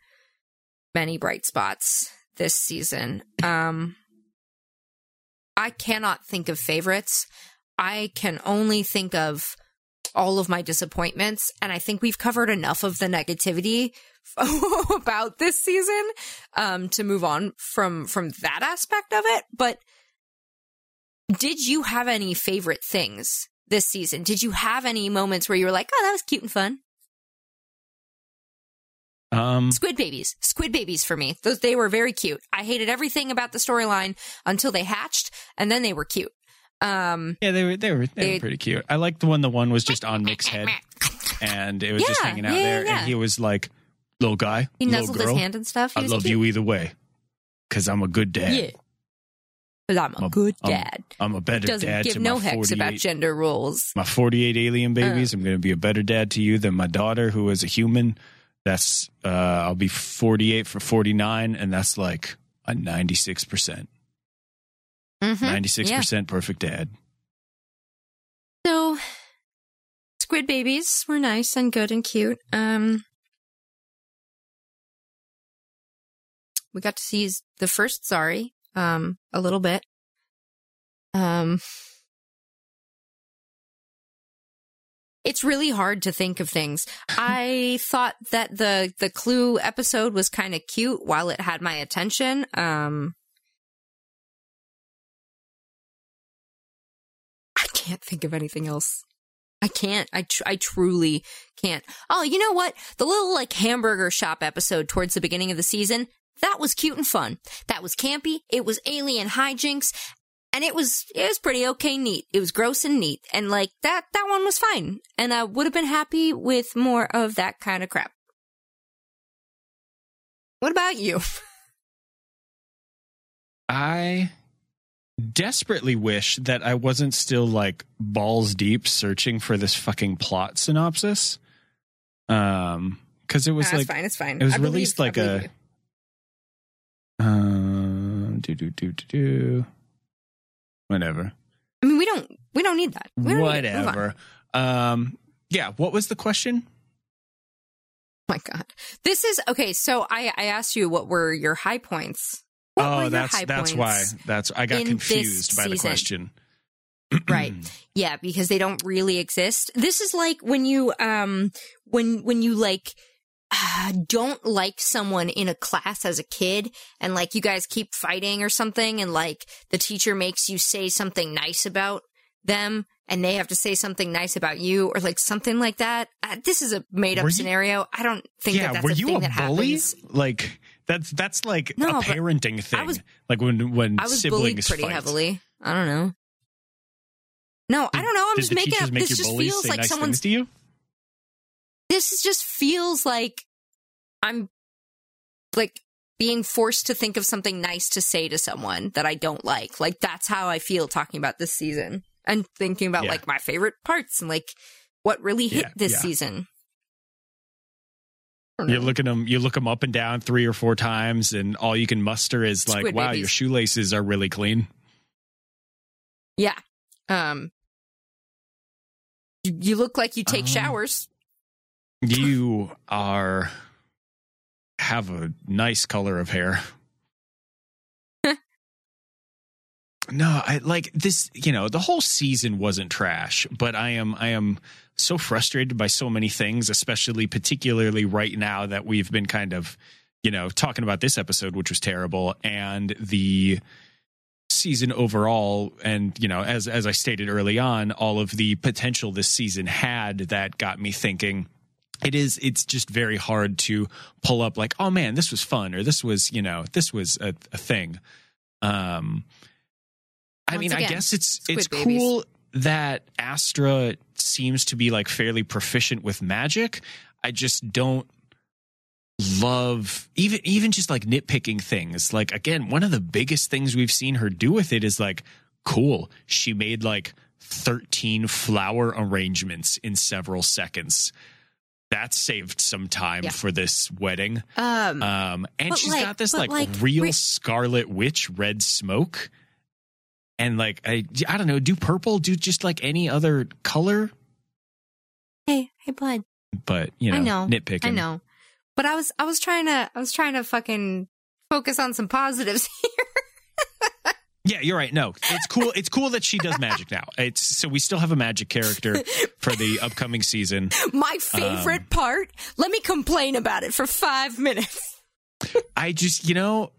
many bright spots this season. I cannot think of favorites. I can only think of all of my disappointments, and I think we've covered enough of the negativity about this season to move on from that aspect of it. But did you have any favorite things this season? Did you have any moments where you were like, oh, that was cute and fun? Squid babies for me. Those, they were very cute. I hated everything about the storyline until they hatched, and then they were cute. Yeah, they were pretty cute. I liked the one was just on Mick's head, and it was just hanging out there, and he was like, little guy, he nuzzled his hand and stuff. I love you either way, because I'm a good dad. Yeah, because I'm a good dad. I'm a better dad to my 48. Doesn't give no hex about gender roles. My 48 alien babies. I'm going to be a better dad to you than my daughter, who is a human. That's I'll be 48 for 49, and that's like a 96%. 96% perfect dad. So, squid babies were nice and good and cute. We got to see the first Zari a little bit. It's really hard to think of things. I thought that the Clue episode was kind of cute while it had my attention. I can't think of anything else. I can't. I truly can't. Oh, you know what? The little like hamburger shop episode towards the beginning of the season, that was cute and fun. That was campy. It was alien hijinks, and it was pretty okay neat. It was gross and neat, and like that one was fine. And I would have been happy with more of that kind of crap. What about you? I desperately wish that I wasn't still like balls deep searching for this fucking plot synopsis. Because it was like, it's fine. It was released like a whatever. I mean, we don't need that. We don't whatever. Need yeah. What was the question? Oh my God, this is okay. So I asked you what were your high points. Oh, that's why. That's I got confused by the question. Right. Yeah, because they don't really exist. This is like when you when you like don't like someone in a class as a kid, and like you guys keep fighting or something, and like the teacher makes you say something nice about them, and they have to say something nice about you, or like something like that. This is a made up scenario. I don't think that's a thing that happens. Like that's like a parenting thing. Like when siblings fight. I was bullied pretty heavily. I don't know. No, I don't know. I'm just making up. This just feels like someone's to you. This just feels like I'm like being forced to think of something nice to say to someone that I don't like. Like that's how I feel talking about this season. and thinking about like my favorite parts and like what really hit this season. You look at them. You look them up and down 3 or 4 times, and all you can muster is Squid like, "Wow, babies. Your shoelaces are really clean." Yeah. You look like you take showers. You are have a nice color of hair. No, I like this. You know, the whole season wasn't trash, but I am so frustrated by so many things, particularly right now that we've been kind of, you know, talking about this episode, which was terrible, and the season overall. And, you know, as I stated early on, all of the potential this season had that got me thinking. It's just very hard to pull up like, oh man, this was fun, or this was, you know, this was a thing. I mean, I guess it's cool that Astra seems to be like fairly proficient with magic. I just don't love even just like nitpicking things. Like, again, one of the biggest things we've seen her do with it is like, cool, she made like 13 flower arrangements in several seconds. That saved some time for this wedding. And she's got this like real Scarlet Witch red smoke. And like, I don't know, do purple, do just like any other color. Hey, bud. But, you know, nitpicking. I know. But I was trying to fucking focus on some positives here. Yeah, you're right. No, it's cool. It's cool that she does magic now. So we still have a magic character for the upcoming season. My favorite part. Let me complain about it for 5 minutes. I just, you know.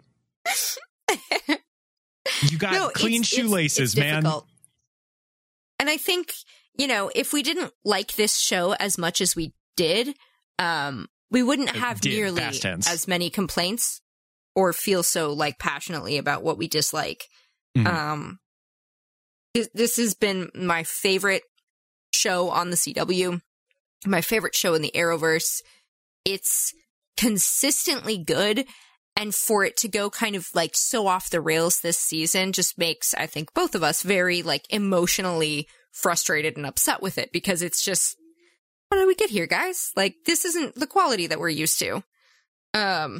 You got clean shoelaces, it's man. Difficult. And I think, you know, if we didn't like this show as much as we did, we wouldn't have nearly as many complaints or feel so like passionately about what we dislike. Mm-hmm. This has been my favorite show on the CW, my favorite show in the Arrowverse. It's consistently good. And for it to go kind of like so off the rails this season just makes, I think, both of us very like emotionally frustrated and upset with it, because it's just, what did we get here, guys? Like, this isn't the quality that we're used to. I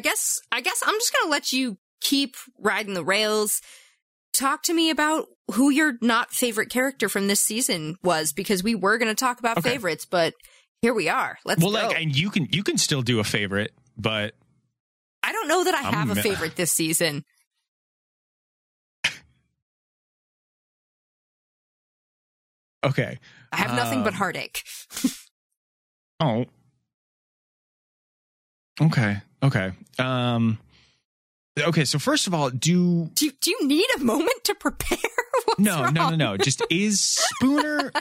guess I'm just going to let you keep riding the rails. Talk to me about who your not favorite character from this season was, because we were going to talk about favorites, but here we are. Let's go. Like, and you can still do a favorite, but. I don't know that I have a favorite this season. Okay. I have nothing but heartache. Oh. Okay. Okay, so first of all, do you need a moment to prepare? No. Just, is Spooner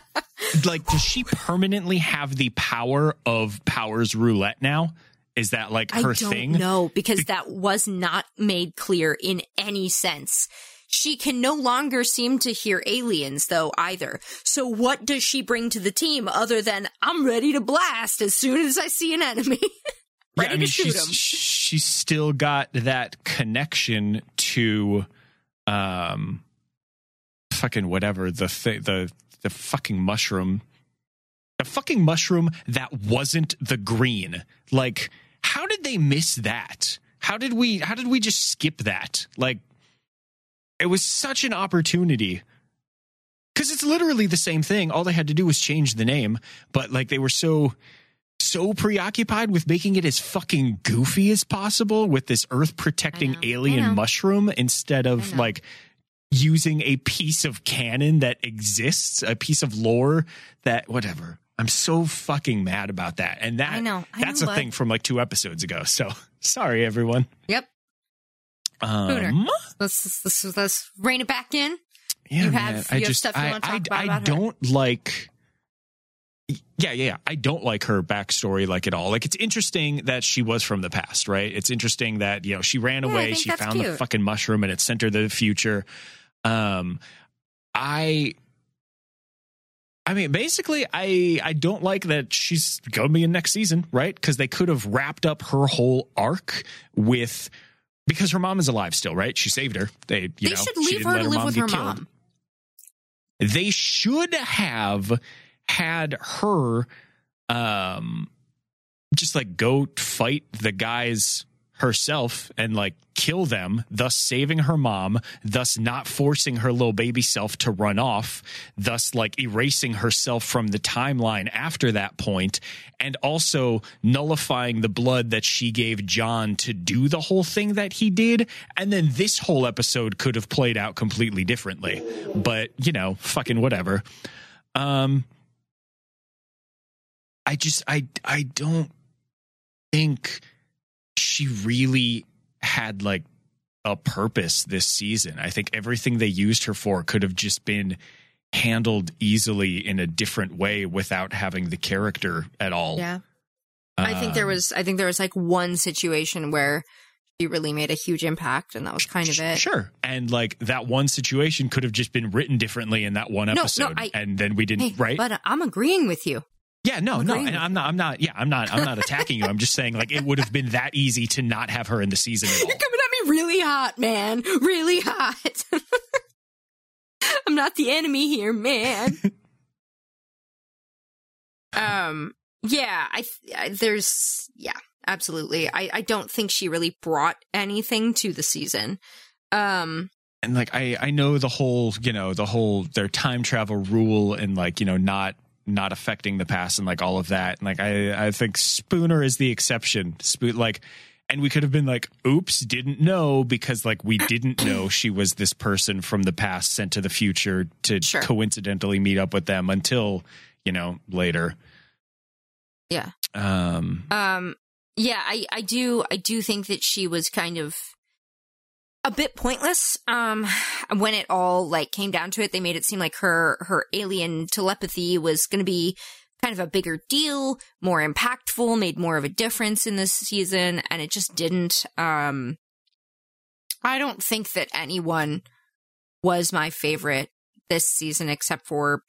like, does she permanently have the power of Powers Roulette now? Is that like her thing? I don't know, because that was not made clear in any sense. She can no longer seem to hear aliens, though, either. So what does she bring to the team other than, I'm ready to blast as soon as I see an enemy? ready to shoot them. She's still got that connection to fucking whatever, the fucking mushroom. The fucking mushroom that wasn't the green. Like, how did they miss that? How did we just skip that? Like, it was such an opportunity. Because it's literally the same thing. All they had to do was change the name. But, like, they were so preoccupied with making it as fucking goofy as possible with this earth-protecting alien mushroom instead of, like, using a piece of canon that exists, a piece of lore that, whatever. I'm so fucking mad about that. And that that's a thing from like 2 episodes ago. So sorry, everyone. Yep. Let's rein it back in. Yeah, I don't like her backstory like at all. Like, it's interesting that she was from the past, right? It's interesting that, you know, she ran away. She found the fucking mushroom and it sent her to the future. I mean, basically, I don't like that she's going to be in next season, right? Because they could have wrapped up her whole arc with, because her mom is alive still, right? She saved her. They should leave her to live with her mom. They should have had her just like go fight the guys herself and like kill them, thus saving her mom, thus not forcing her little baby self to run off, thus like erasing herself from the timeline after that point, and also nullifying the blood that she gave John to do the whole thing that he did. And then this whole episode could have played out completely differently, but you know, fucking whatever. I don't think she really had like a purpose this season. I think everything they used her for could have just been handled easily in a different way without having the character at all. Yeah. I think there was like one situation where she really made a huge impact, and that was kind of it. Sure. And like that one situation could have just been written differently in that one episode. No, and then we didn't, right? But I'm agreeing with you. Yeah, no, and I'm not attacking you. I'm just saying, like, it would have been that easy to not have her in the season at all. You're coming at me really hot, man. Really hot. I'm not the enemy here, man. Absolutely. I don't think she really brought anything to the season. And like, I know the whole their time travel rule and like, you know, not affecting the past and like all of that, and like I think Spooner is the exception. And we could have been like, oops, didn't know, because like we didn't know she was this person from the past sent to the future to coincidentally meet up with them until, you know, later. Yeah. I do think that she was kind of a bit pointless. When it all like came down to it, they made it seem like her alien telepathy was going to be kind of a bigger deal, more impactful, made more of a difference in this season, and it just didn't. I don't think that anyone was my favorite this season except for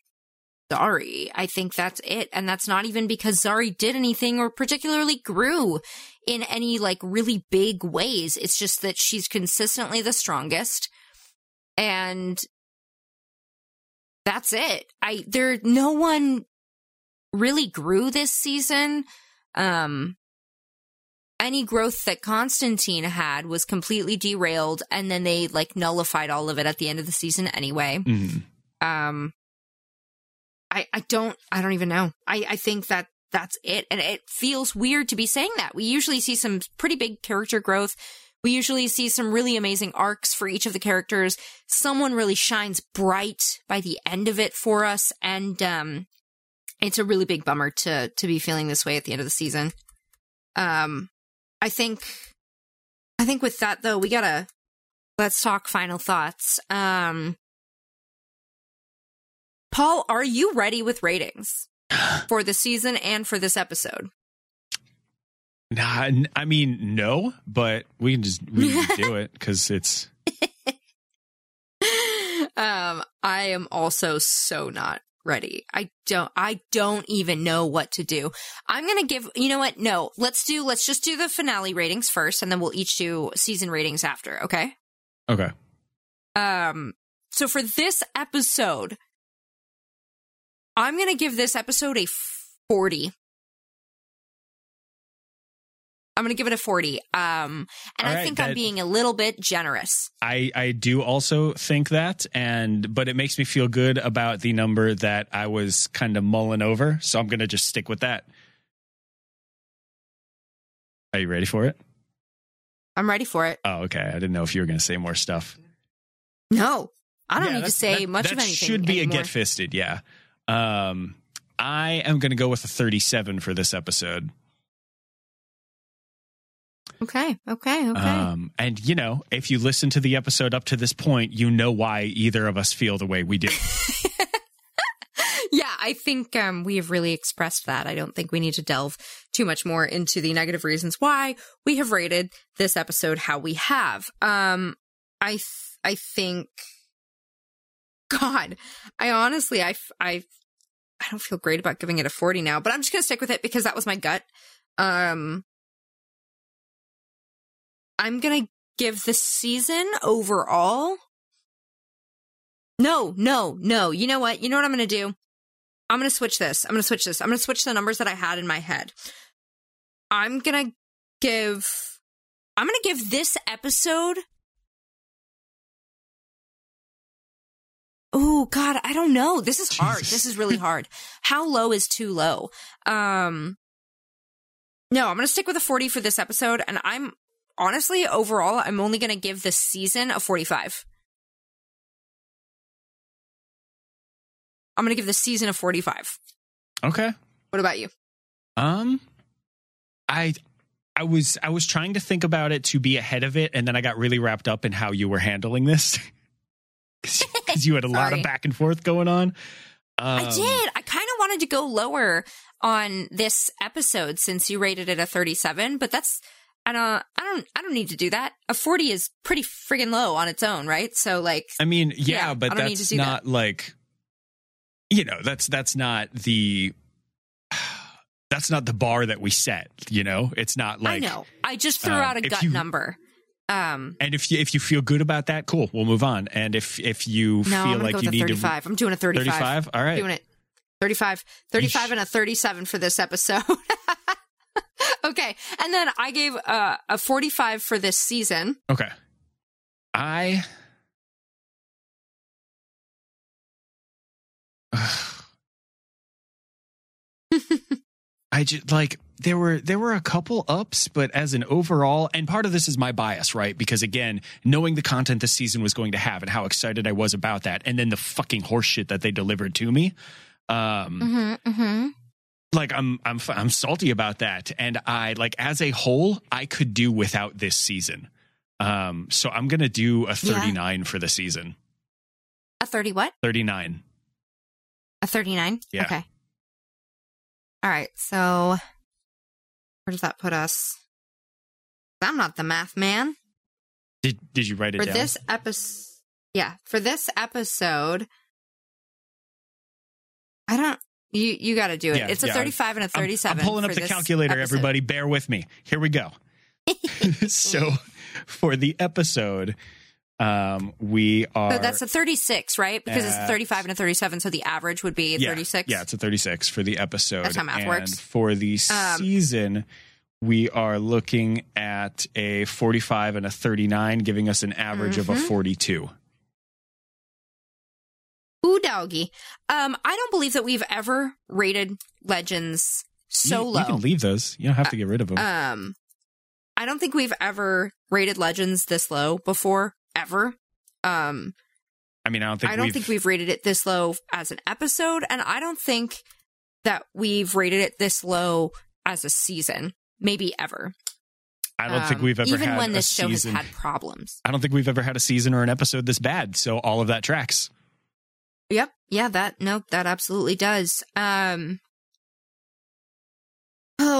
Zari. I think that's it, and that's not even because Zari did anything or particularly grew in any like really big ways. It's just that she's consistently the strongest, and that's it. No one really grew this season. Any growth that Constantine had was completely derailed, and then they like nullified all of it at the end of the season anyway. Mm-hmm. I don't even know. I think that that's it. And it feels weird to be saying that. We usually see some pretty big character growth. We usually see some really amazing arcs for each of the characters. Someone really shines bright by the end of it for us. And it's a really big bummer to be feeling this way at the end of the season. I think with that, though, let's talk final thoughts. Paul, are you ready with ratings for the season and for this episode? Nah, I mean, no, but we can just do it because it's. I am also so not ready. I don't even know what to do. I'm gonna give. You know what? No, let's just do the finale ratings first, and then we'll each do season ratings after. Okay. Okay. So for this episode, I'm going to give this episode a 40. I'm going to give it a 40. And right, I think I'm being a little bit generous. I do also think that, but it makes me feel good about the number that I was kind of mulling over. So I'm going to just stick with that. Are you ready for it? I'm ready for it. Oh, okay. I didn't know if you were going to say more stuff. No, I don't need to say much of anything. That should be anymore. A get fisted. Yeah. I am going to go with a 37 for this episode. Okay. And you know, if you listen to the episode up to this point, you know why either of us feel the way we do. Yeah, I think we have really expressed that. I don't think we need to delve too much more into the negative reasons why we have rated this episode how we have. I think. God, I honestly don't feel great about giving it a 40 now, but I'm just going to stick with it because that was my gut. I'm going to give the season overall No. You know what? You know what I'm going to do? I'm going to switch this. I'm going to switch the numbers that I had in my head. I'm going to give this episode. Oh, God, I don't know. This is hard. Jesus. This is really hard. How low is too low? No, I'm going to stick with a 40 for this episode. And I'm honestly, overall, I'm only going to give this season a 45. I'm going to give this season a 45. Okay. What about you? I was trying to think about it to be ahead of it. And then I got really wrapped up in how you were handling this. Because you had a lot of back and forth going on. I did. I kind of wanted to go lower on this episode since you rated it a 37, but that's I don't need to do that. A 40 is pretty friggin' low on its own, right? So like, I mean, yeah but that's not that. Like, you know, that's not the bar that we set. You know, it's not like I know. I just threw out a gut number. And if you feel good about that, cool, we'll move on. And if you feel like you need 35. I'm doing a 35. 35? All right. I'm doing it. 35. 35 and a 37 for this episode. Okay. And then I gave a 45 for this season. Okay. I just like... There were a couple ups, but as an overall, and part of this is my bias, right? Because again, knowing the content this season was going to have and how excited I was about that, and then the fucking horseshit that they delivered to me, like I'm salty about that, and I like as a whole, I could do without this season. So I'm gonna do a 39 for the season. A 30 what? 39. A 39. Yeah. Okay. All right, so. Where does that put us? I'm not the math man. Did you write it down? This episode? Yeah, for this episode, I don't. You got to do it. Yeah, it's a 35 and a 37. I'm pulling up the calculator, episode. Everybody. Bear with me. Here we go. So, for the episode, we are. So that's a 36, right? Because it's a 35 and a 37, so the average would be 36. Yeah, it's a 36 for the episode. That's how math works. For the season, we are looking at a 45 and a 39, giving us an average of a 42. Ooh, doggy. I don't believe that we've ever rated Legends so low. You can leave those. You don't have to get rid of them. I don't think we've ever rated Legends this low before. Ever. I don't think we've rated it this low as an episode, and I don't think that we've rated it this low as a season, maybe ever. I don't think we've ever even had when this show season. Has had problems. I don't think we've ever had a season or an episode this bad, so all of that tracks. Yep. Yeah, that absolutely does. Oh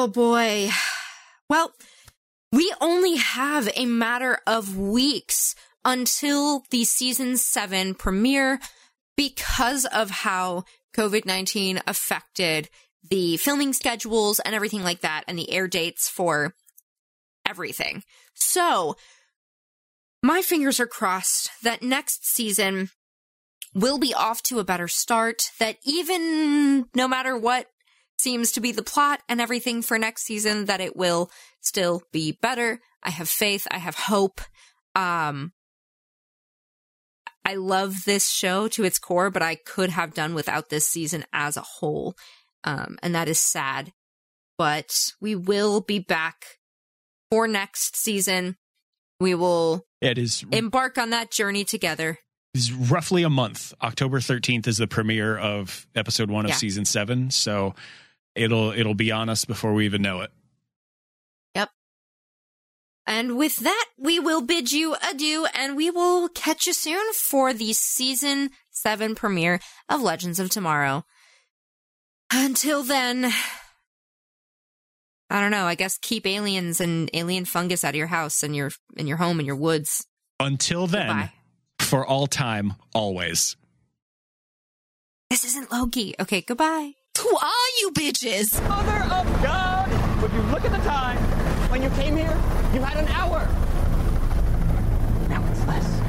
boy. Well, we only have a matter of weeks until the season 7 premiere because of how COVID-19 affected the filming schedules and everything like that and the air dates for everything. So my fingers are crossed that next season will be off to a better start, that even no matter what seems to be the plot and everything for next season, that it will still be better. I have faith. I have hope. I love this show to its core, but I could have done without this season as a whole. And that is sad. But we will be back for next season. We will embark on that journey together. It's roughly a month. October 13th is the premiere of episode 1 of season 7. So it'll be on us before we even know it. Yep. And with that, we will bid you adieu, and we will catch you soon for the season 7 premiere of Legends of Tomorrow. Until then, I don't know. I guess keep aliens and alien fungus out of your house and your home and your woods. Until then. Goodbye. For all time, always. This isn't Loki. Okay, goodbye. Who are you bitches? Mother of God! Would you look at the time? When you came here, you had an hour. Now it's less.